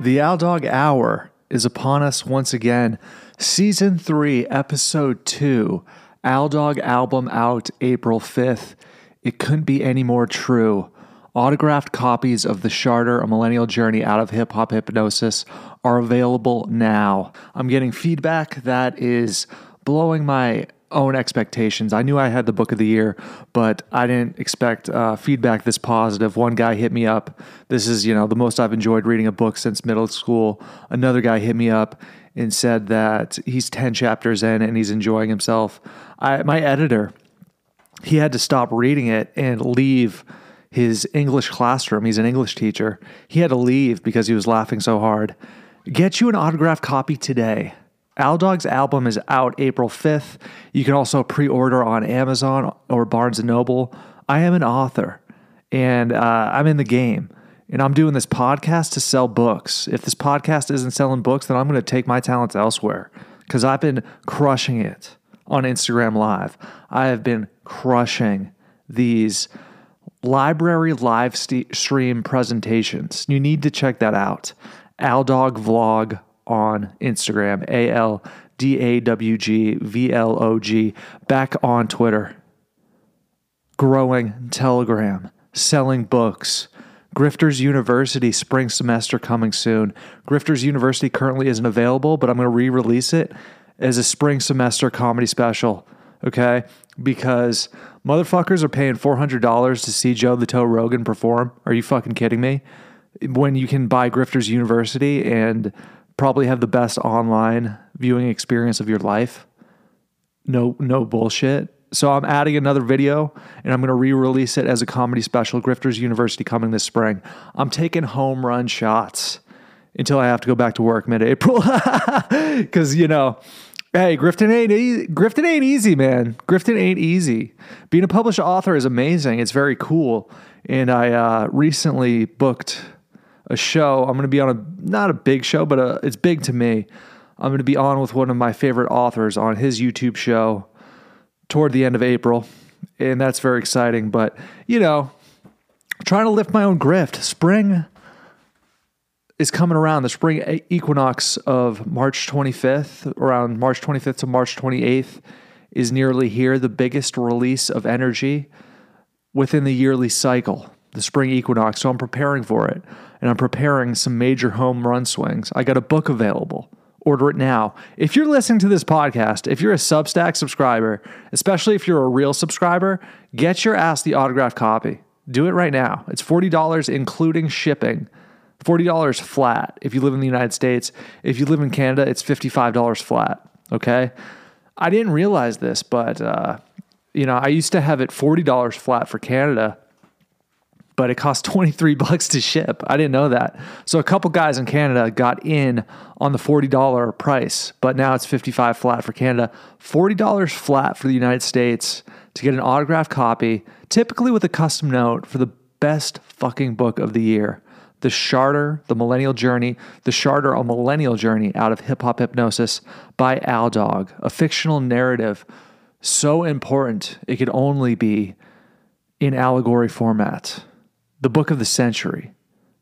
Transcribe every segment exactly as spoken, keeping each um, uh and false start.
The Al Dawg Hour is upon us once again. Season three, episode two, Al Dawg album out April fifth. It couldn't be any more true. Autographed copies of The Sharter, A Millennial Journey Out of Hip-Hop Hypnosis are available now. I'm getting feedback that is blowing my own expectations. I knew I had the book of the year, but I didn't expect uh, feedback this positive. One guy hit me up. This is, you know, the most I've enjoyed reading a book since middle school. Another guy hit me up and said that he's ten chapters in and he's enjoying himself. I, my editor, he had to stop reading it and leave his English classroom. He's an English teacher. He had to leave because he was laughing so hard. Get you an autographed copy today. Al Dawg's album is out April fifth. You can also pre-order on Amazon or Barnes and Noble. I am an author, and uh, I'm in the game, and I'm doing this podcast to sell books. If this podcast isn't selling books, then I'm going to take my talents elsewhere because I've been crushing it on Instagram Live. I have been crushing these library live st- stream presentations. You need to check that out. Al Dawg Vlog on Instagram, A L D A W G V L O G, back on Twitter, growing Telegram, selling books, Grifters University spring semester coming soon. Grifters University currently isn't available, but I'm going to re-release it as a spring semester comedy special, okay? Because motherfuckers are paying four hundred dollars to see Joe the Toe Rogan perform. Are you fucking kidding me? When you can buy Grifters University and probably have the best online viewing experience of your life. No, no bullshit. So I'm adding another video and I'm going to re-release it as a comedy special, Grifters University coming this spring. I'm taking home run shots until I have to go back to work mid-April. Cause you know, hey, grifting ain't easy. Grifting ain't easy, man. Grifting ain't easy. Being a published author is amazing. It's very cool. And I, uh, recently booked a show. I'm going to be on a, not a big show, but a, it's big to me. I'm going to be on with one of my favorite authors on his YouTube show toward the end of April. And that's very exciting, but you know, trying to lift my own grift. Spring is coming around. The spring equinox of March twenty-fifth, around March twenty-fifth to March twenty-eighth is nearly here. The biggest release of energy within the yearly cycle, the spring equinox. So I'm preparing for it. And I'm preparing some major home run swings. I got a book available. Order it now. If you're listening to this podcast, if you're a Substack subscriber, especially if you're a real subscriber, get your ass the autographed copy. Do it right now. It's forty dollars including shipping. forty dollars flat if you live in the United States. If you live in Canada, it's fifty-five dollars flat, okay? I didn't realize this, but uh, you know, I used to have it forty dollars flat for Canada, but it cost twenty-three bucks to ship. I didn't know that. So a couple guys in Canada got in on the forty dollars price, but now it's fifty-five flat for Canada, forty dollars flat for the United States to get an autographed copy, typically with a custom note for the best fucking book of the year. The Sharter, The Millennial Journey, The Sharter, A Millennial Journey Out of Hip-Hop Hypnosis by Al Dawg, a fictional narrative so important it could only be in allegory format. The book of the century.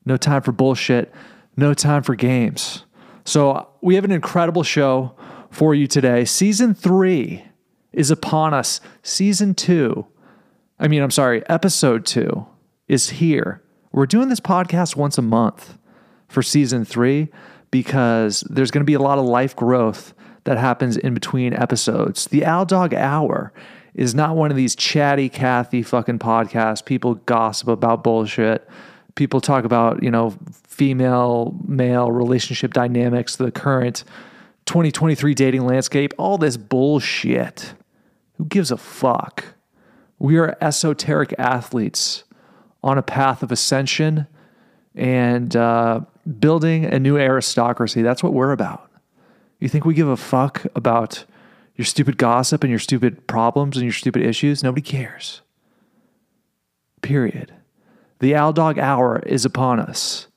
No time for bullshit. No time for games. So we have an incredible show for you today. Season three is upon us. Season two, I mean, I'm sorry, episode two is here. We're doing this podcast once a month for season three because there's going to be a lot of life growth that happens in between episodes. The Al Dawg Hour is not one of these chatty Cathy fucking podcasts. People gossip about bullshit. People talk about, you know, female-male relationship dynamics, the current twenty twenty-three dating landscape, all this bullshit. Who gives a fuck? We are esoteric athletes on a path of ascension and uh, building a new aristocracy. That's what we're about. You think we give a fuck about your stupid gossip and your stupid problems and your stupid issues? Nobody cares. Period. The Al Dawg Hour is upon us.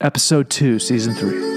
Episode two, season three.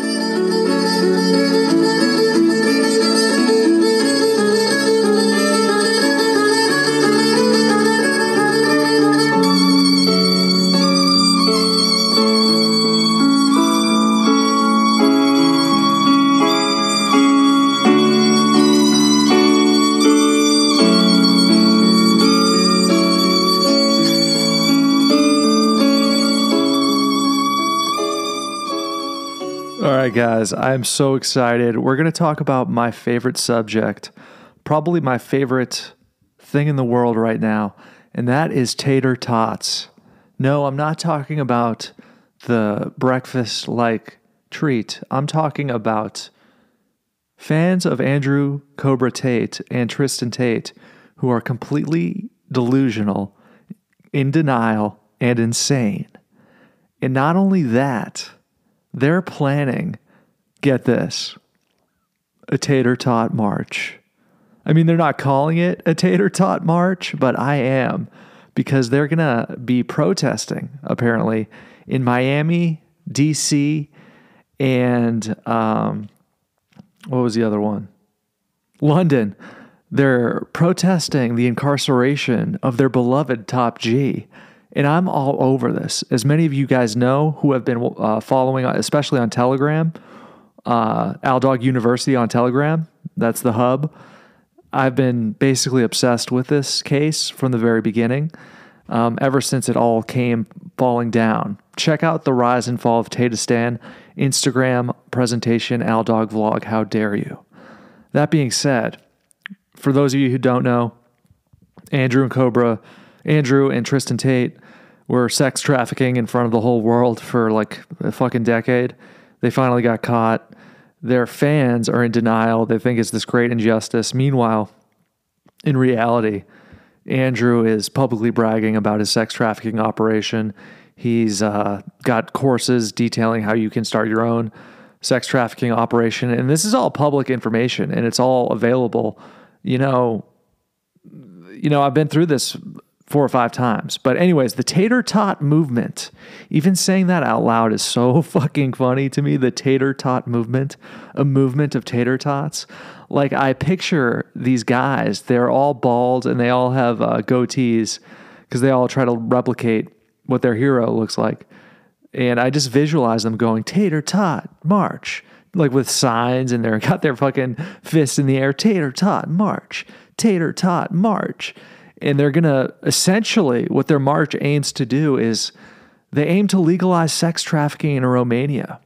All right, guys, I'm so excited. We're going to talk about my favorite subject, probably my favorite thing in the world right now, and that is tater tots. No, I'm not talking about the breakfast-like treat. I'm talking about fans of Andrew Cobra Tate and Tristan Tate who are completely delusional, in denial, and insane. And not only that, they're planning, get this, a tater tot march. I mean, they're not calling it a tater tot march, but I am, because they're going to be protesting, apparently, in Miami, D C, and um, what was the other one? London. They're protesting the incarceration of their beloved Top G. And I'm all over this. As many of you guys know who have been uh, following, especially on Telegram, uh, Al Dawg University on Telegram, that's the hub. I've been basically obsessed with this case from the very beginning, um, ever since it all came falling down. Check out the rise and fall of Tatistan, Instagram presentation, Al Dawg vlog, how dare you. That being said, for those of you who don't know, Andrew and Cobra, Andrew and Tristan Tate were sex trafficking in front of the whole world for like a fucking decade. They finally got caught. Their fans are in denial. They think it's this great injustice. Meanwhile, in reality, Andrew is publicly bragging about his sex trafficking operation. He's uh, got courses detailing how you can start your own sex trafficking operation. And this is all public information and it's all available. You know, you know, I've been through this four or five times. But anyways, the tater tot movement, even saying that out loud is so fucking funny to me. The tater tot movement, a movement of tater tots. Like I picture these guys, they're all bald and they all have uh, goatees because they all try to replicate what their hero looks like. And I just visualize them going, tater tot, march. Like with signs and they're got their fucking fists in the air, tater tot, march, tater tot, march. And they're going to essentially, what their march aims to do is they aim to legalize sex trafficking in Romania.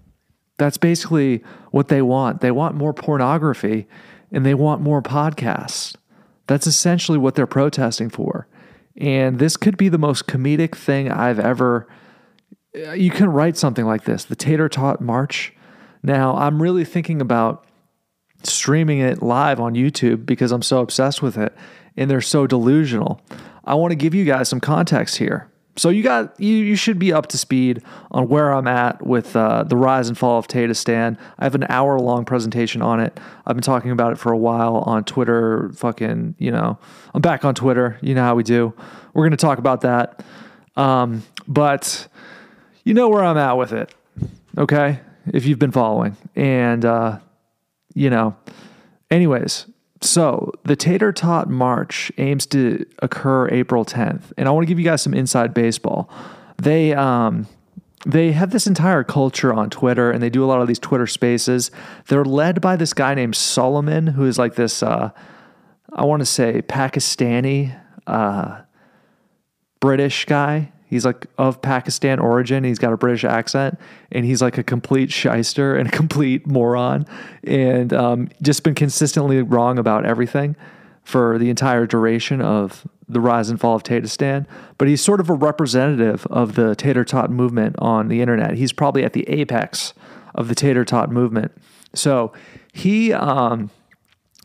That's basically what they want. They want more pornography and they want more podcasts. That's essentially what they're protesting for. And this could be the most comedic thing I've ever... You can write something like this, the Tater Tot March. Now, I'm really thinking about streaming it live on YouTube because I'm so obsessed with it. And they're so delusional. I want to give you guys some context here. So you got you you should be up to speed on where I'm at with uh, the rise and fall of Tatistan. I have an hour-long presentation on it. I've been talking about it for a while on Twitter. Fucking, you know, I'm back on Twitter. You know how we do. We're going to talk about that. Um, but you know where I'm at with it, okay? If you've been following. And, uh, you know, anyways... So the Tater Tot March aims to occur April tenth. And I want to give you guys some inside baseball. They um, they have this entire culture on Twitter, and they do a lot of these Twitter spaces. They're led by this guy named Solomon, who is like this, uh, I want to say, Pakistani, uh, British guy. He's like of Pakistan origin. He's got a British accent and he's like a complete shyster and a complete moron and um, just been consistently wrong about everything for the entire duration of the rise and fall of Tatistan. But he's sort of a representative of the tater tot movement on the internet. He's probably at the apex of the tater tot movement. So he... Um,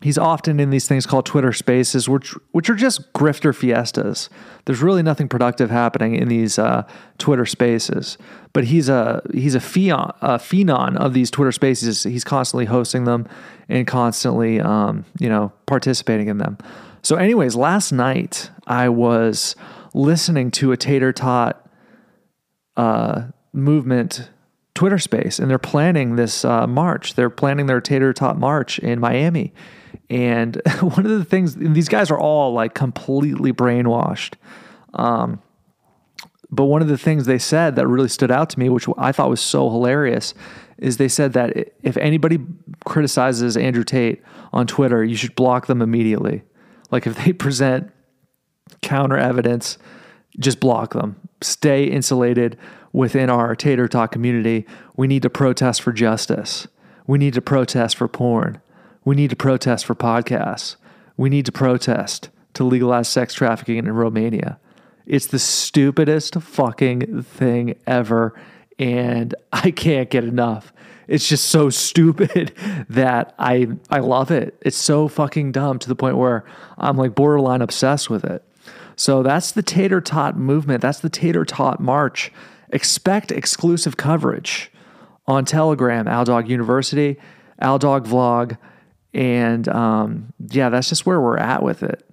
He's often in these things called Twitter spaces, which which are just grifter fiestas. There's really nothing productive happening in these uh, Twitter spaces. But he's a he's a pheon, a phenon of these Twitter spaces. He's constantly hosting them and constantly um, you know, participating in them. So anyways, last night I was listening to a tater tot uh, movement Twitter space, and they're planning this uh, march. They're planning their tater tot march in Miami. And one of the things, these guys are all like completely brainwashed. Um, but one of the things they said that really stood out to me, which I thought was so hilarious, is they said that if anybody criticizes Andrew Tate on Twitter, you should block them immediately. Like if they present counter evidence, just block them. Stay insulated. within our Tater Talk community, we need to protest for justice. We need to protest for porn. We need to protest for podcasts. We need to protest to legalize sex trafficking in Romania. It's the stupidest fucking thing ever, and I can't get enough. It's just so stupid that I I love it. It's so fucking dumb to the point where I'm like borderline obsessed with it. So that's the Tater Tot movement. That's the Tater Tot March. Expect exclusive coverage on Telegram, Al Dawg University, Al Dawg Vlog, and um, yeah, that's just where we're at with it.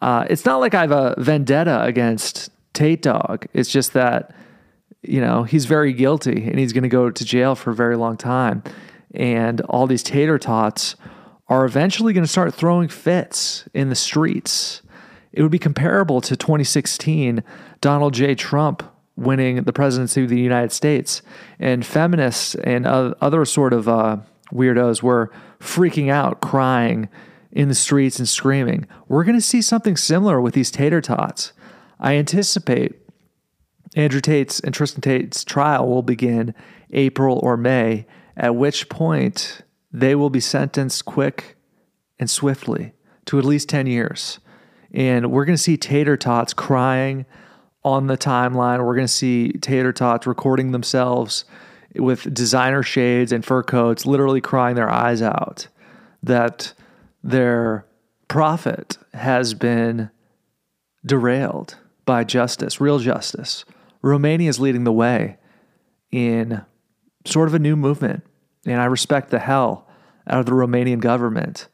Uh, it's not like I have a vendetta against Tate Dog. It's just that, you know, he's very guilty and he's going to go to jail for a very long time. And all these tater tots are eventually going to start throwing fits in the streets. It would be comparable to twenty sixteen, Donald J. Trump winning the presidency of the United States. And feminists and other sort of uh, weirdos were freaking out, crying in the streets and screaming. We're going to see something similar with these tater tots. I anticipate Andrew Tate's and Tristan Tate's trial will begin April or May, at which point they will be sentenced quick and swiftly to at least ten years. And we're going to see tater tots crying on the timeline. We're going to see tater tots recording themselves with designer shades and fur coats, literally crying their eyes out that their profit has been derailed by justice, real justice. Romania is leading the way in sort of a new movement, and I respect the hell out of the Romanian government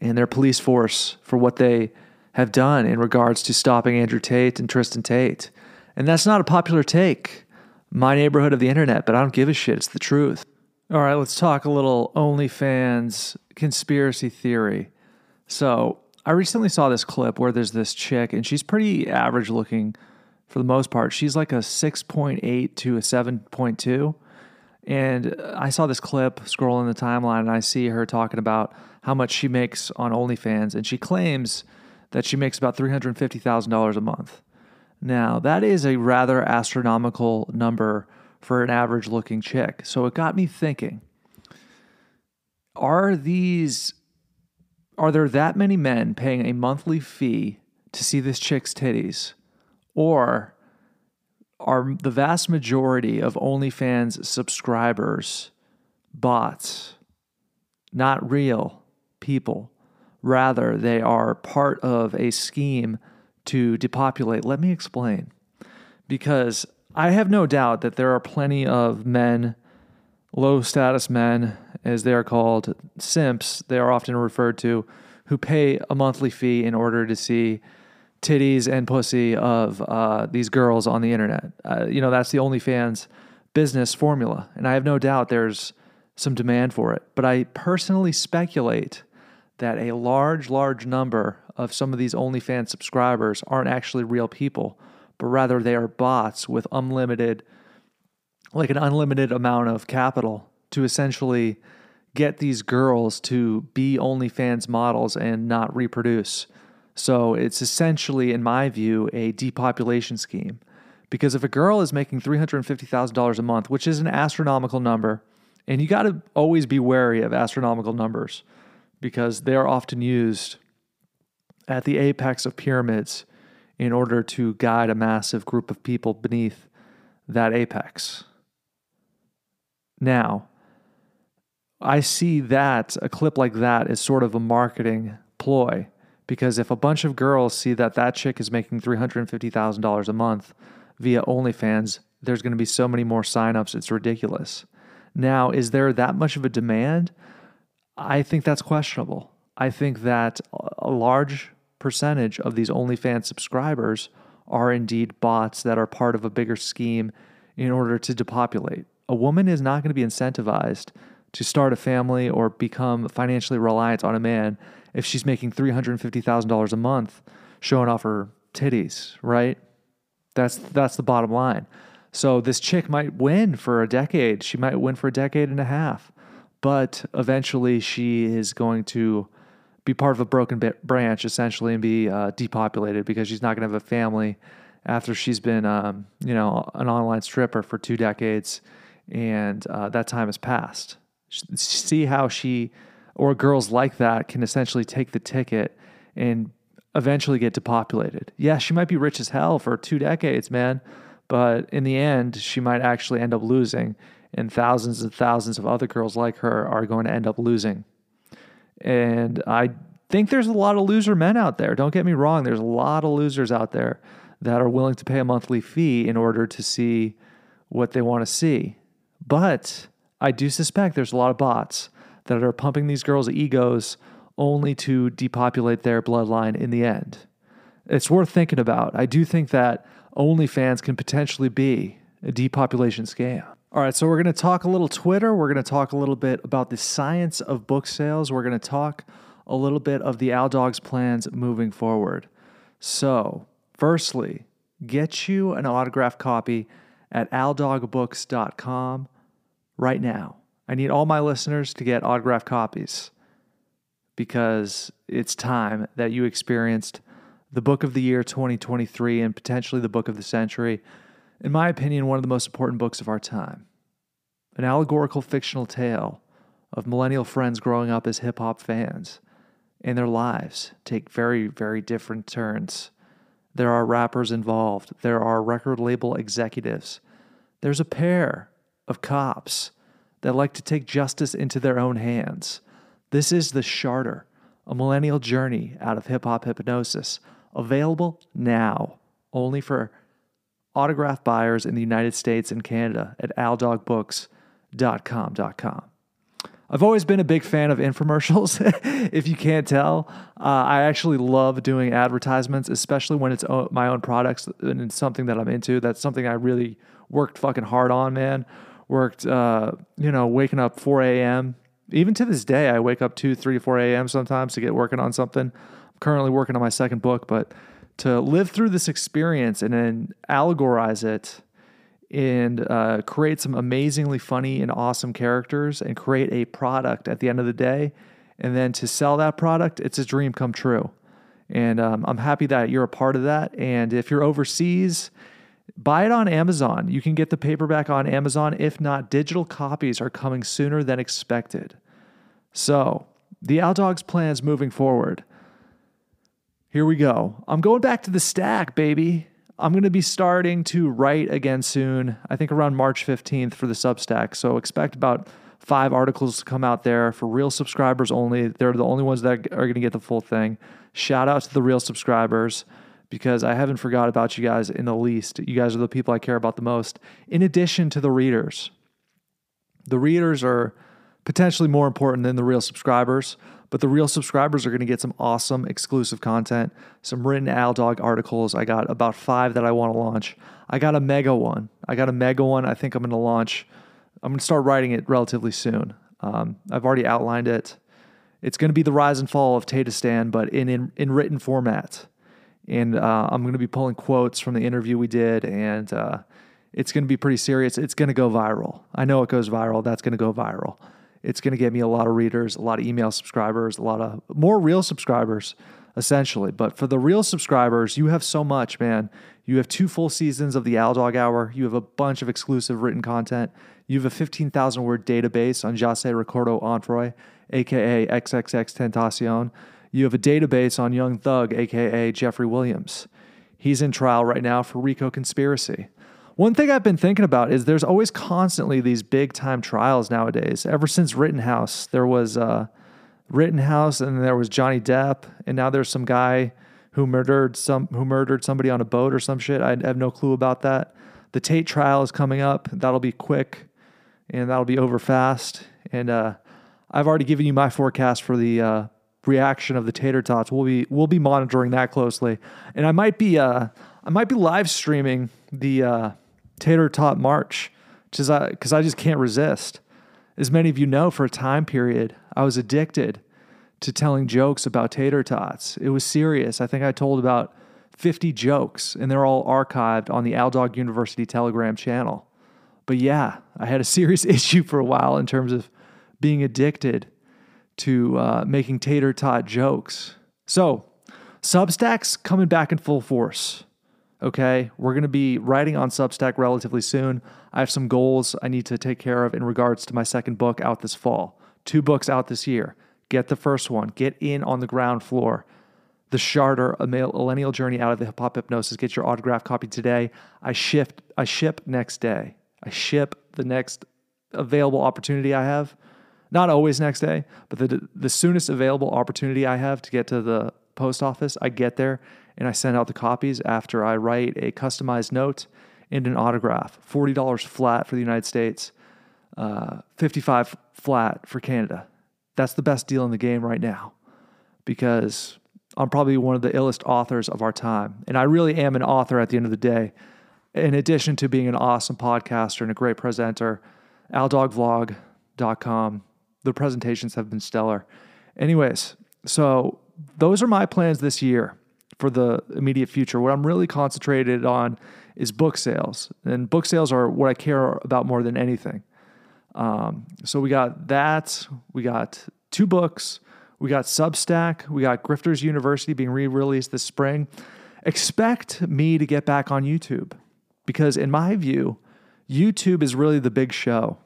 and their police force for what they have done in regards to stopping Andrew Tate and Tristan Tate. And that's not a popular take, my neighborhood of the internet, but I don't give a shit. It's the truth. All right, let's talk a little OnlyFans conspiracy theory. So I recently saw this clip where there's this chick, and she's pretty average looking for the most part. She's like a six point eight to a seven point two. And I saw this clip scrolling the timeline, and I see her talking about how much she makes on OnlyFans, and she claims that she makes about three hundred fifty thousand dollars a month. Now, that is a rather astronomical number for an average looking chick. So it got me thinking, are these, are there that many men paying a monthly fee to see this chick's titties? Or are the vast majority of OnlyFans subscribers bots, not real people? Rather, they are part of a scheme to depopulate. Let me explain. Because I have no doubt that there are plenty of men, low-status men, as they are called, simps, they are often referred to, who pay a monthly fee in order to see titties and pussy of uh, these girls on the internet. Uh, you know, that's the OnlyFans business formula, and I have no doubt there's some demand for it. But I personally speculate that a large, large number of some of these OnlyFans subscribers aren't actually real people, but rather they are bots with unlimited, like an unlimited amount of capital to essentially get these girls to be OnlyFans models and not reproduce. So it's essentially, in my view, a depopulation scheme. Because if a girl is making three hundred fifty thousand dollars a month, which is an astronomical number, and you got to always be wary of astronomical numbers, because they are often used at the apex of pyramids in order to guide a massive group of people beneath that apex. Now, I see that a clip like that is sort of a marketing ploy, because if a bunch of girls see that that chick is making three hundred fifty thousand dollars a month via OnlyFans, there's going to be so many more signups, it's ridiculous. Now, is there that much of a demand? I think that's questionable. I think that a large percentage of these OnlyFans subscribers are indeed bots that are part of a bigger scheme in order to depopulate. A woman is not going to be incentivized to start a family or become financially reliant on a man if she's making three hundred fifty thousand dollars a month showing off her titties, right? That's that's the bottom line. So this chick might win for a decade. She might win for a decade and a half. But eventually she is going to be part of a broken branch, essentially, and be uh, depopulated because she's not going to have a family after she's been, um, you know, an online stripper for two decades, and uh, that time has passed. See how she or girls like that can essentially take the ticket and eventually get depopulated. Yeah, she might be rich as hell for two decades, man, but in the end, she might actually end up losing, and thousands and thousands of other girls like her are going to end up losing. And I think there's a lot of loser men out there. Don't get me wrong. There's a lot of losers out there that are willing to pay a monthly fee in order to see what they want to see. But I do suspect there's a lot of bots that are pumping these girls' egos only to depopulate their bloodline in the end. It's worth thinking about. I do think that OnlyFans can potentially be a depopulation scam. All right, so we're going to talk a little Twitter. We're going to talk a little bit about the science of book sales. We're going to talk a little bit of the Al Dawg's plans moving forward. So, firstly, get you an autographed copy at Al Dawg Books dot com right now. I need all my listeners to get autographed copies because it's time that you experienced the book of the year twenty twenty-three and potentially the book of the century. In my opinion, one of the most important books of our time. An allegorical fictional tale of millennial friends growing up as hip-hop fans, and their lives take very, very different turns. There are rappers involved. There are record label executives. There's a pair of cops that like to take justice into their own hands. This is The Sharter, a millennial journey out of hip-hop hypnosis, available now, only for autograph buyers in the United States and Canada at Al Dawg Books dot com. I've always been a big fan of infomercials, if you can't tell. Uh, I actually love doing advertisements, especially when it's o- my own products and it's something that I'm into. That's something I really worked fucking hard on, man. Worked, uh, you know, waking up four a.m. Even to this day, I wake up two, three, four a.m. sometimes to get working on something. I'm currently working on my second book, but to live through this experience and then allegorize it and uh, create some amazingly funny and awesome characters and create a product at the end of the day, and then to sell that product, it's a dream come true. And um, I'm happy that you're a part of that. And if you're overseas, buy it on Amazon. You can get the paperback on Amazon. If not, digital copies are coming sooner than expected. So the Al Dawg's plans moving forward. Here we go. I'm going back to the stack, baby. I'm going to be starting to write again soon, I think around March fifteenth for the Substack. So expect about five articles to come out there for real subscribers only. They're the only ones that are going to get the full thing. Shout out to the real subscribers because I haven't forgot about you guys in the least. You guys are the people I care about the most. In addition to the readers, the readers are potentially more important than the real subscribers. But the real subscribers are going to get some awesome exclusive content, some written Al Dawg articles. I got about five that I want to launch. I got a mega one. I got a mega one I think I'm going to launch. I'm going to start writing it relatively soon. Um, I've already outlined it. It's going to be the rise and fall of Tatistan, but in, in, in written format. And uh, I'm going to be pulling quotes from the interview we did, and uh, it's going to be pretty serious. It's going to go viral. I know it goes viral. That's going to go viral. It's going to get me a lot of readers, a lot of email subscribers, a lot of more real subscribers, essentially. But for the real subscribers, you have so much, man. You have two full seasons of the Al Dawg Hour. You have a bunch of exclusive written content. You have a fifteen thousand word database on Jose Ricardo Onfroy, a k a. X X X Tentacion. You have a database on Young Thug, a k a. Jeffrey Williams. He's in trial right now for RICO conspiracy. One thing I've been thinking about is there's always constantly these big-time trials nowadays. Ever since Rittenhouse, there was uh, Rittenhouse, and there was Johnny Depp, and now there's some guy who murdered some who murdered somebody on a boat or some shit. I have no clue about that. The Tate trial is coming up. That'll be quick, and that'll be over fast. And uh, I've already given you my forecast for the uh, reaction of the Tater Tots. We'll be we'll be monitoring that closely, and I might be uh, I might be live streaming the. Uh, Tater Tot March, which is because I, I just can't resist. As many of you know, for a time period, I was addicted to telling jokes about tater tots. It was serious. I think I told about fifty jokes, and they're all archived on the Al Dawg University Telegram channel. But yeah, I had a serious issue for a while in terms of being addicted to uh, making tater tot jokes. So, Substack's coming back in full force. okay? We're going to be writing on Substack relatively soon. I have some goals I need to take care of in regards to my second book out this fall. Two books out this year. Get the first one. Get in on the ground floor. The Sharter, A Millennial Journey Out of the Hip-Hop Hypnosis. Get your autographed copy today. I shift, I ship next day. I ship the next available opportunity I have. Not always next day, but the the soonest available opportunity I have to get to the post office, I get there and I send out the copies after I write a customized note and an autograph. forty dollars flat for the United States, uh, fifty-five dollars flat for Canada. That's the best deal in the game right now because I'm probably one of the illest authors of our time. And I really am an author at the end of the day. In addition to being an awesome podcaster and a great presenter, Al Dawg Vlog dot com. The presentations have been stellar. Anyways, so those are my plans this year for the immediate future. What I'm really concentrated on is book sales. And book sales are what I care about more than anything. Um, so we got that. We got two books. We got Substack. We got Grifters University being re-released this spring. Expect me to get back on YouTube because in my view, YouTube is really the big show.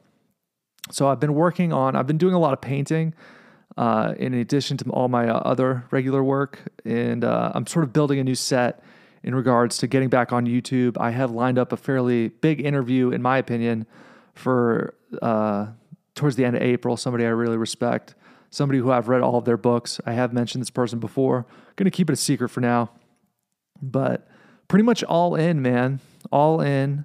So I've been working on, I've been doing a lot of painting uh, in addition to all my uh, other regular work. And uh, I'm sort of building a new set in regards to getting back on YouTube. I have lined up a fairly big interview, in my opinion, for uh, towards the end of April, somebody I really respect, somebody who I've read all of their books. I have mentioned this person before. Going to keep it a secret for now. But pretty much all in, man, all in.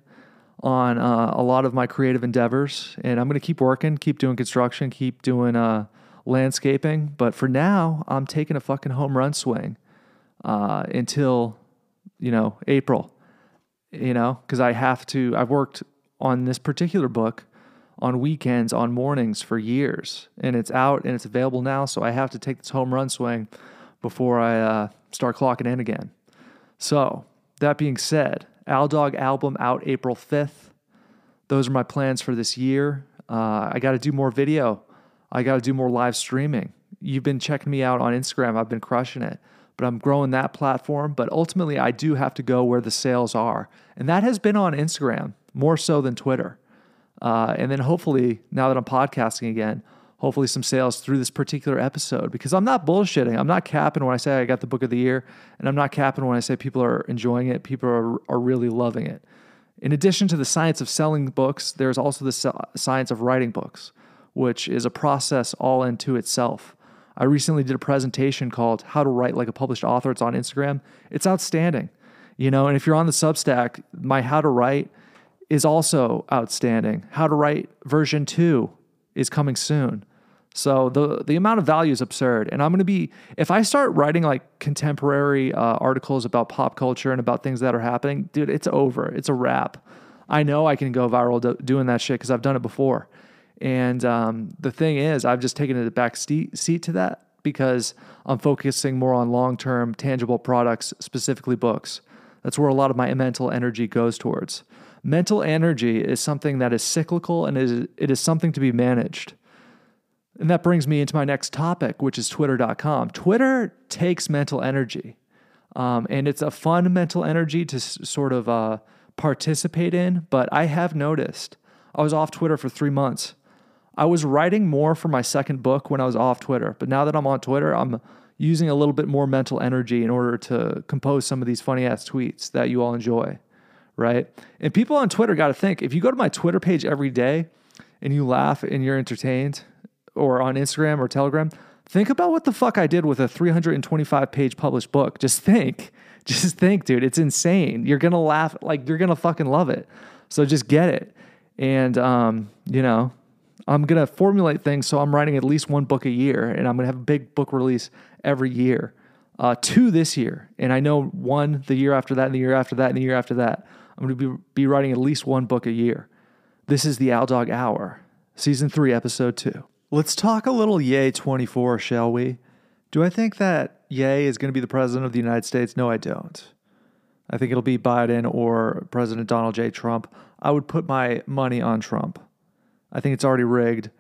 on uh, a lot of my creative endeavors, and I'm going to keep working, keep doing construction, keep doing uh, landscaping, but for now, I'm taking a fucking home run swing uh, until, you know, April, you know, because I have to, I've worked on this particular book on weekends, on mornings for years, and it's out and it's available now, so I have to take this home run swing before I uh, start clocking in again. So, that being said, Al Dawg album out April fifth. Those are my plans for this year. Uh, I got to do more video. I got to do more live streaming. You've been checking me out on Instagram. I've been crushing it, but I'm growing that platform. But ultimately, I do have to go where the sales are. And that has been on Instagram more so than Twitter. Uh, and then hopefully, now that I'm podcasting again, hopefully some sales through this particular episode, because I'm not bullshitting. I'm not capping when I say I got the book of the year, and I'm not capping when I say people are enjoying it. People are, are really loving it. In addition to the science of selling books, there's also the science of writing books, which is a process all into itself. I recently did a presentation called How to Write Like a Published Author. It's on Instagram. It's outstanding. You know, and if you're on the Substack, my How to Write is also outstanding. How to Write version two is coming soon. So the the amount of value is absurd. And I'm going to be, if I start writing like contemporary uh, articles about pop culture and about things that are happening, dude, it's over. It's a wrap. I know I can go viral do, doing that shit because I've done it before. And um, the thing is, I've just taken a back seat, seat to that because I'm focusing more on long-term tangible products, specifically books. That's where a lot of my mental energy goes towards. Mental energy is something that is cyclical and is, it is something to be managed. And that brings me into my next topic, which is Twitter dot com. Twitter takes mental energy, um, and it's a fun mental energy to s- sort of uh, participate in, but I have noticed I was off Twitter for three months. I was writing more for my second book when I was off Twitter, but now that I'm on Twitter, I'm using a little bit more mental energy in order to compose some of these funny-ass tweets that you all enjoy, right? And people on Twitter got to think, if you go to my Twitter page every day and you laugh and you're entertained, or on Instagram or Telegram, think about what the fuck I did with a three hundred twenty-five page published book. Just think. Just think, dude. It's insane. You're going to laugh. Like, you're going to fucking love it. So just get it. And, um, you know, I'm going to formulate things so I'm writing at least one book a year, and I'm going to have a big book release every year. Uh, two this year. And I know one the year after that, and the year after that, and the year after that. I'm going to be, be writing at least one book a year. This is the Al Dawg Hour, Season three, Episode two. Let's talk a little Ye twenty-four, shall we? Do I think that Ye is going to be the president of the United States? No, I don't. I think it'll be Biden or President Donald J. Trump. I would put my money on Trump. I think it's already rigged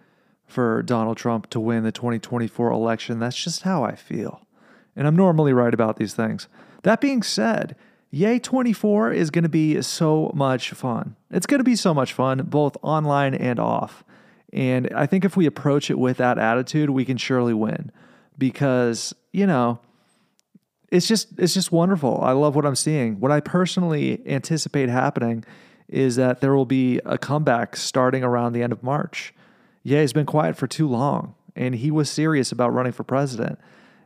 for Donald Trump to win the twenty twenty-four election. That's just how I feel. And I'm normally right about these things. That being said, Ye twenty-four is going to be so much fun. It's going to be so much fun, both online and off. And I think if we approach it with that attitude, we can surely win because, you know, it's just, it's just wonderful. I love what I'm seeing. What I personally anticipate happening is that there will be a comeback starting around the end of March. Ye has been quiet for too long, and he was serious about running for president.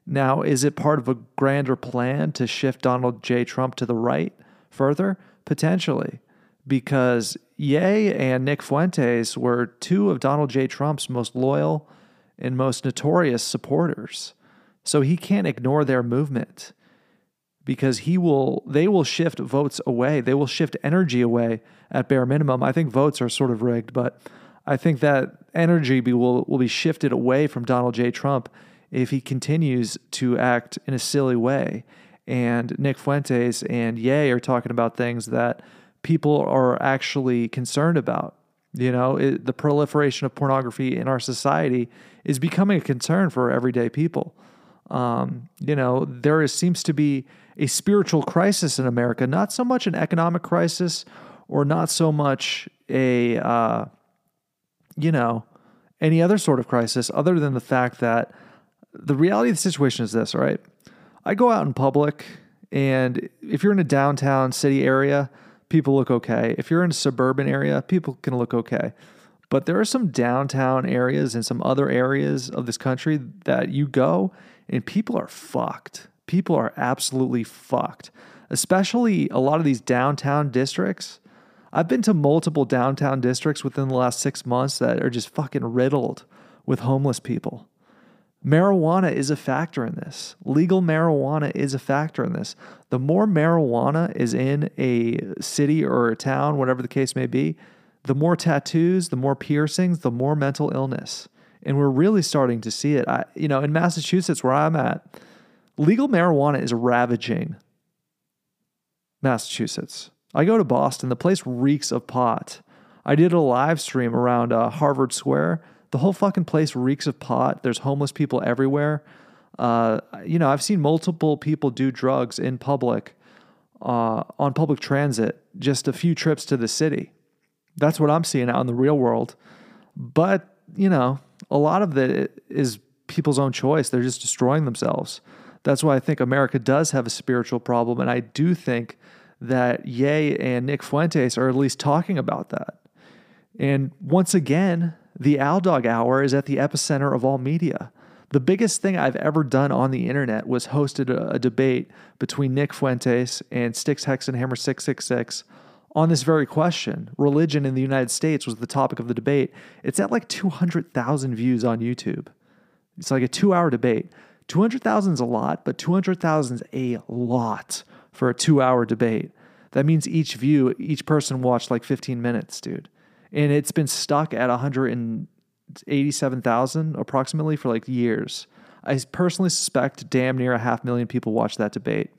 Now, is it part of a grander plan to shift Donald J. Trump to the right further? Potentially, because Ye and Nick Fuentes were two of Donald J. Trump's most loyal and most notorious supporters. So he can't ignore their movement because he will, they will shift votes away. They will shift energy away at bare minimum. I think votes are sort of rigged, but I think that energy be, will, will be shifted away from Donald J. Trump if he continues to act in a silly way. And Nick Fuentes and Ye are talking about things that people are actually concerned about. You know, it, the proliferation of pornography in our society is becoming a concern for everyday people. Um, you know, there is, seems to be a spiritual crisis in America, not so much an economic crisis or not so much a, uh, you know, any other sort of crisis other than the fact that the reality of the situation is this, right? I go out in public, and if you're in a downtown city area, people look okay. If you're in a suburban area, people can look okay. But there are some downtown areas and some other areas of this country that you go and people are fucked. People are absolutely fucked, especially a lot of these downtown districts. I've been to multiple downtown districts within the last six months that are just fucking riddled with homeless people. Marijuana is a factor in this. Legal marijuana is a factor in this. The more marijuana is in a city or a town, whatever the case may be, the more tattoos, the more piercings, the more mental illness. And we're really starting to see it. I, you know, in Massachusetts, where I'm at, legal marijuana is ravaging Massachusetts. I go to Boston. The place reeks of pot. I did a live stream around uh, Harvard Square. The whole fucking place reeks of pot. There's homeless people everywhere. Uh, you know, I've seen multiple people do drugs in public, uh, on public transit, just a few trips to the city. That's what I'm seeing out in the real world. But, you know, a lot of it is people's own choice. They're just destroying themselves. That's why I think America does have a spiritual problem. And I do think that Ye and Nick Fuentes are at least talking about that. And once again, the Al Dawg Hour is at the epicenter of all media. The biggest thing I've ever done on the internet was hosted a, a debate between Nick Fuentes and Styx Hexenhammer six six six on this very question. Religion in the United States was the topic of the debate. It's at like two hundred thousand views on YouTube. It's like a two-hour debate. two hundred thousand is a lot, but two hundred thousand is a lot for a two-hour debate. That means each view, each person watched like fifteen minutes, dude. And it's been stuck at one hundred eighty-seven thousand approximately for like years. I personally suspect damn near a half million people watch that debate.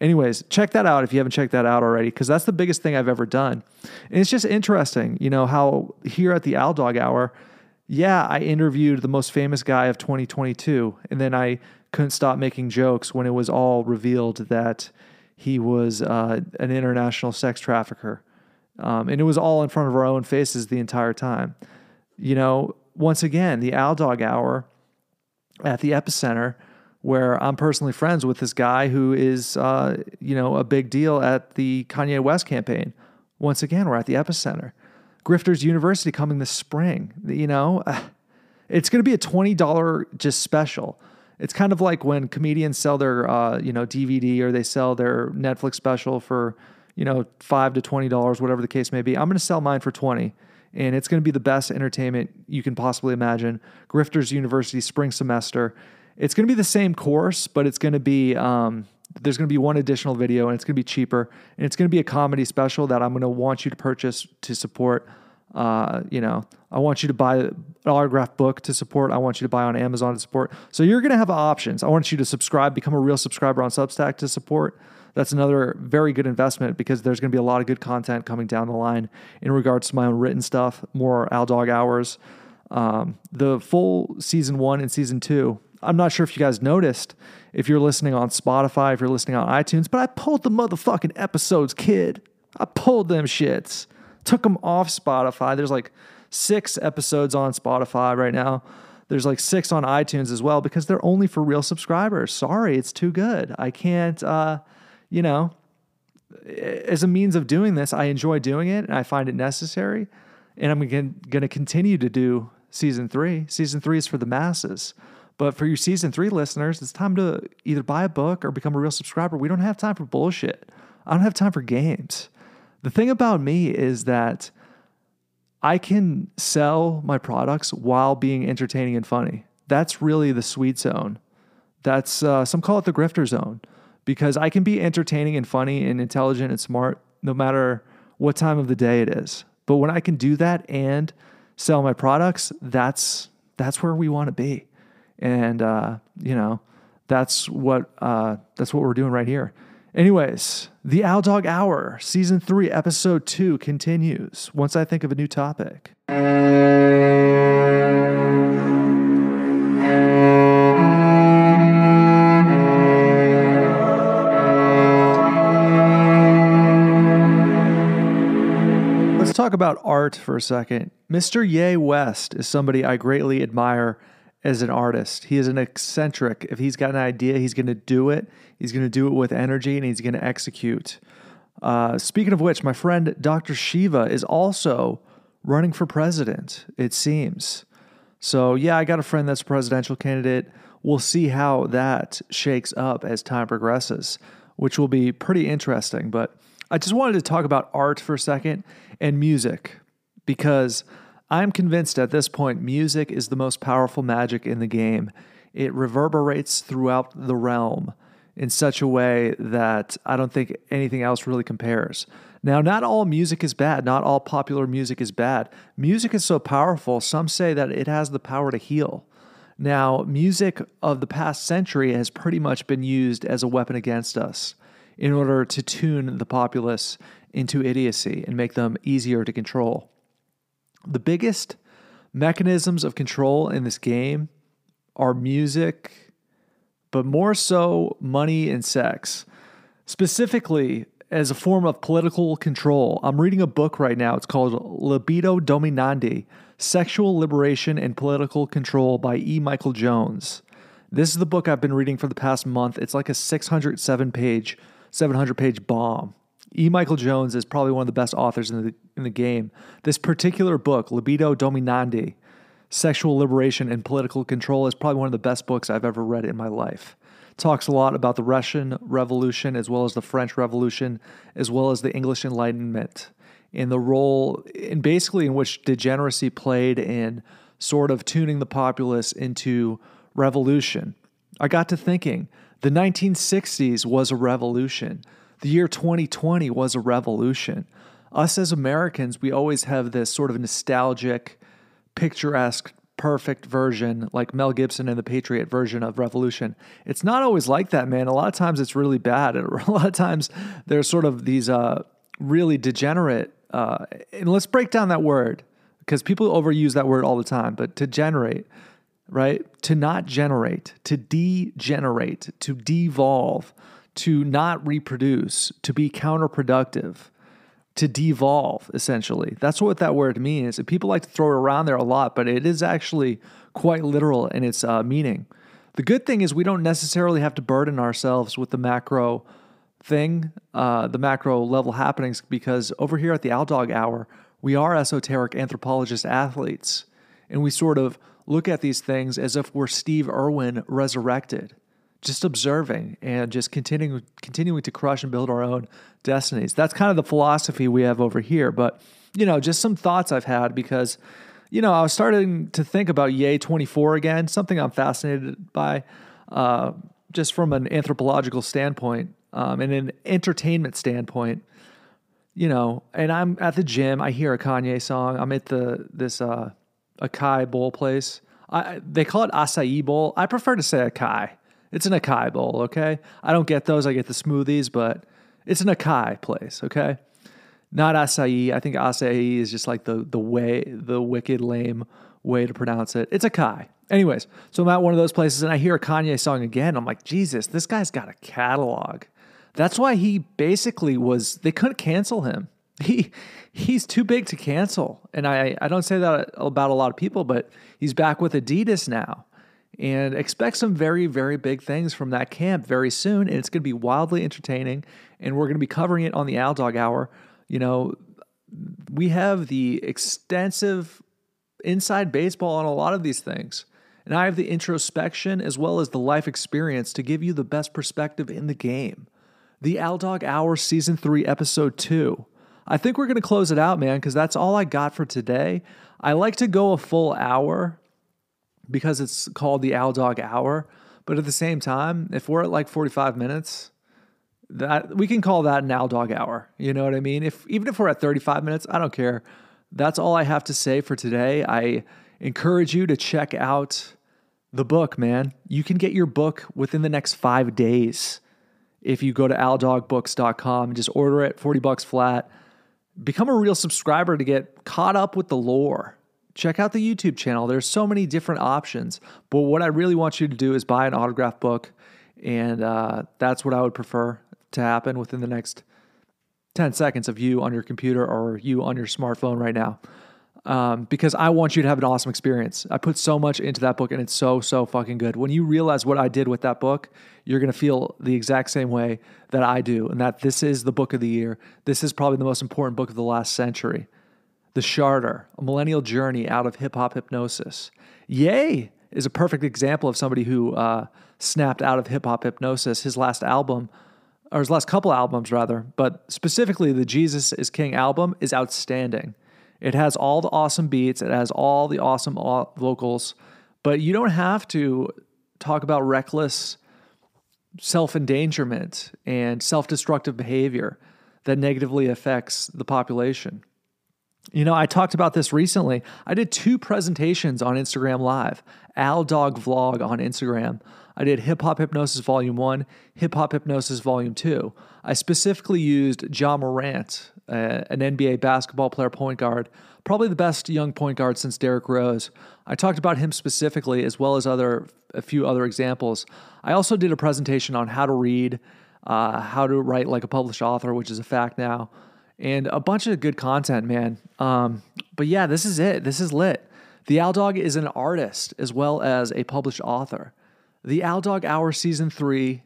Anyways, check that out if you haven't checked that out already, because that's the biggest thing I've ever done. And it's just interesting, you know, how here at the Al Dawg Hour, yeah, I interviewed the most famous guy of twenty twenty-two, and then I couldn't stop making jokes when it was all revealed that he was uh, an international sex trafficker. Um, and it was all in front of our own faces the entire time. You know, once again, the Al Dawg Hour at the epicenter, where I'm personally friends with this guy who is, uh, you know, a big deal at the Kanye West campaign. Once again, we're at the epicenter. Grifters University coming this spring. You know, it's going to be a twenty dollars just special. It's kind of like when comedians sell their, uh, you know, D V D or they sell their Netflix special for, you know, five to twenty dollars, whatever the case may be. I'm going to sell mine for twenty dollars, and it's going to be the best entertainment you can possibly imagine. Grifters University spring semester. It's going to be the same course, but it's going to be, um, there's going to be one additional video, and it's going to be cheaper, and it's going to be a comedy special that I'm going to want you to purchase to support. Uh, you know, I want you to buy an autographed book to support. I want you to buy on Amazon to support. So you're going to have options. I want you to subscribe, become a real subscriber on Substack to support. That's another very good investment, because there's going to be a lot of good content coming down the line in regards to my own written stuff, more Al Dawg Hours. Um, the full season one and season two, I'm not sure if you guys noticed, if you're listening on Spotify, if you're listening on iTunes, but I pulled the motherfucking episodes, kid. I pulled them shits. Took them off Spotify. There's like six episodes on Spotify right now. There's like six on iTunes as well because they're only for real subscribers. Sorry, it's too good. I can't, uh, you know, as a means of doing this, I enjoy doing it and I find it necessary. And I'm going to continue to do season three. Season three is for the masses. But for your season three listeners, it's time to either buy a book or become a real subscriber. We don't have time for bullshit. I don't have time for games. The thing about me is that I can sell my products while being entertaining and funny. That's really the sweet zone. That's uh, some call it the grifter zone because I can be entertaining and funny and intelligent and smart no matter what time of the day it is. But when I can do that and sell my products, that's that's where we want to be. And, uh, you know, that's what uh, that's what we're doing right here. Anyways, the Al Dawg Hour, Season three, Episode two continues once I think of a new topic. Let's talk about art for a second. Mister Ye West is somebody I greatly admire as an artist. He is an eccentric. If he's got an idea, he's going to do it. He's going to do it with energy and he's going to execute. Uh, speaking of which, my friend, Doctor Shiva is also running for president, it seems. So yeah, I got a friend that's a presidential candidate. We'll see how that shakes up as time progresses, which will be pretty interesting. But I just wanted to talk about art for a second and music because I'm convinced at this point, music is the most powerful magic in the game. It reverberates throughout the realm in such a way that I don't think anything else really compares. Now, not all music is bad. Not all popular music is bad. Music is so powerful, some say that it has the power to heal. Now, music of the past century has pretty much been used as a weapon against us in order to tune the populace into idiocy and make them easier to control. The biggest mechanisms of control in this game are music, but more so money and sex, specifically as a form of political control. I'm reading a book right now. It's called Libido Dominandi, Sexual Liberation and Political Control by E. Michael Jones. This is the book I've been reading for the past month. It's like a six hundred seven page, seven hundred page bomb. E. Michael Jones is probably one of the best authors in the in the game. This particular book, Libido Dominandi, Sexual Liberation and Political Control, is probably one of the best books I've ever read in my life. It talks a lot about the Russian Revolution, as well as the French Revolution, as well as the English Enlightenment, and the role, and basically in which degeneracy played in sort of tuning the populace into revolution. I got to thinking, the nineteen sixties was a revolution. The year twenty twenty was a revolution. Us as Americans, we always have this sort of nostalgic, picturesque, perfect version, like Mel Gibson and the Patriot version of revolution. It's not always like that, man. A lot of times it's really bad. A lot of times there's sort of these uh, really degenerate, uh, and let's break down that word because people overuse that word all the time, but degenerate, right? To not generate, to degenerate, to devolve, to not reproduce, to be counterproductive, to devolve, essentially. That's what that word means. And people like to throw it around there a lot, but it is actually quite literal in its uh, meaning. The good thing is we don't necessarily have to burden ourselves with the macro thing, uh, the macro level happenings, because over here at the Al Dawg Hour, we are esoteric anthropologist athletes, and we sort of look at these things as if we're Steve Irwin resurrected. Just observing and just continuing continuing to crush and build our own destinies. That's kind of the philosophy we have over here. But, you know, just some thoughts I've had because, you know, I was starting to think about Ye twenty-four again, something I'm fascinated by uh, just from an anthropological standpoint um, and an entertainment standpoint, you know. And I'm at the gym. I hear a Kanye song. I'm at the this uh, acai bowl place. I, they call it acai bowl. I prefer to say acai. It's an acai bowl, okay? I don't get those. I get the smoothies, but it's an acai place, okay? Not acai. I think acai is just like the the way, the wicked lame way to pronounce it. It's acai. Anyways, so I'm at one of those places and I hear a Kanye song again. I'm like, Jesus, this guy's got a catalog. That's why he basically was, they couldn't cancel him. He he's too big to cancel. And I, I don't say that about a lot of people, but he's back with Adidas now. And expect some very, very big things from that camp very soon. And it's going to be wildly entertaining. And we're going to be covering it on the Al Dawg Hour. You know, we have the extensive inside baseball on a lot of these things. And I have the introspection as well as the life experience to give you the best perspective in the game. The Al Dawg Hour Season three, Episode two. I think we're going to close it out, man, because that's all I got for today. I like to go a full hour, because it's called the Al Dawg Hour. But at the same time, if we're at like forty-five minutes, that we can call that an Al Dawg Hour. You know what I mean? If even if we're at thirty-five minutes, I don't care. That's all I have to say for today. I encourage you to check out the book, man. You can get your book within the next five days if you go to Al Dawg Books dot com and just order it, forty bucks flat. Become a real subscriber to get caught up with the lore. Check out the YouTube channel. There's so many different options, but what I really want you to do is buy an autographed book, and uh, that's what I would prefer to happen within the next ten seconds of you on your computer or you on your smartphone right now, um, because I want you to have an awesome experience. I put so much into that book, and it's so, so fucking good. When you realize what I did with that book, you're going to feel the exact same way that I do, and that this is the book of the year. This is probably the most important book of the last century. The Sharter, a millennial journey out of hip-hop hypnosis. Ye is a perfect example of somebody who uh, snapped out of hip-hop hypnosis. His last album, or his last couple albums rather, but specifically the Jesus is King album is outstanding. It has all the awesome beats. It has all the awesome vocals, but you don't have to talk about reckless self-endangerment and self-destructive behavior that negatively affects the population. You know, I talked about this recently. I did two presentations on Instagram Live, Al Dawg Vlog on Instagram. I did Hip Hop Hypnosis Volume one, Hip Hop Hypnosis Volume two. I specifically used Ja Morant, uh, an N B A basketball player point guard, probably the best young point guard since Derrick Rose. I talked about him specifically as well as other a few other examples. I also did a presentation on how to read, uh, how to write like a published author, which is a fact now. And a bunch of good content, man. Um, but yeah, this is it. This is lit. The Al Dawg is an artist as well as a published author. The Al Dawg Hour Season three,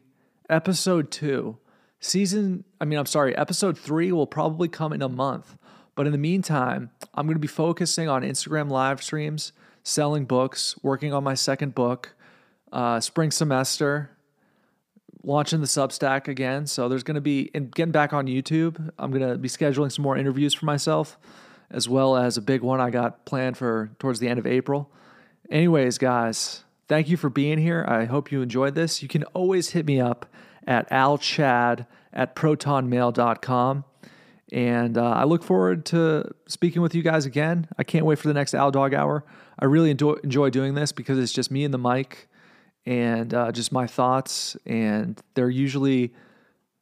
Episode two. Season, I mean, I'm sorry, Episode three will probably come in a month. But in the meantime, I'm going to be focusing on Instagram live streams, selling books, working on my second book, uh, spring semester, launching the Substack again. So there's going to be, and getting back on YouTube, I'm going to be scheduling some more interviews for myself, as well as a big one I got planned for towards the end of April. Anyways, guys, thank you for being here. I hope you enjoyed this. You can always hit me up at alchad at protonmail dot com. And uh, I look forward to speaking with you guys again. I can't wait for the next Al Dawg Hour. I really enjoy, enjoy doing this because it's just me and the mic, and uh, just my thoughts, and they're usually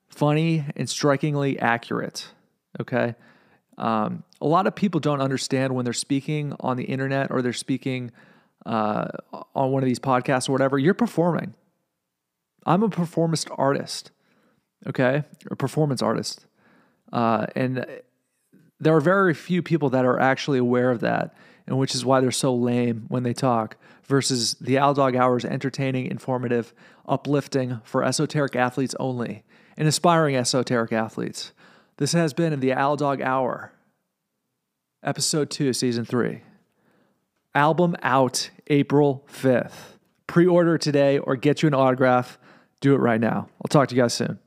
funny and strikingly accurate, okay? Um, a lot of people don't understand when they're speaking on the internet or they're speaking uh, on one of these podcasts or whatever, you're performing. I'm a performance artist, okay? A performance artist. Uh, and there are very few people that are actually aware of that, and which is why they're so lame when they talk, versus the Al Dawg Hour is entertaining, informative, uplifting for esoteric athletes only, and aspiring esoteric athletes. This has been the Al Dawg Hour, Episode two, Season three. Album out April fifth. Pre-order today or get you an autograph. Do it right now. I'll talk to you guys soon.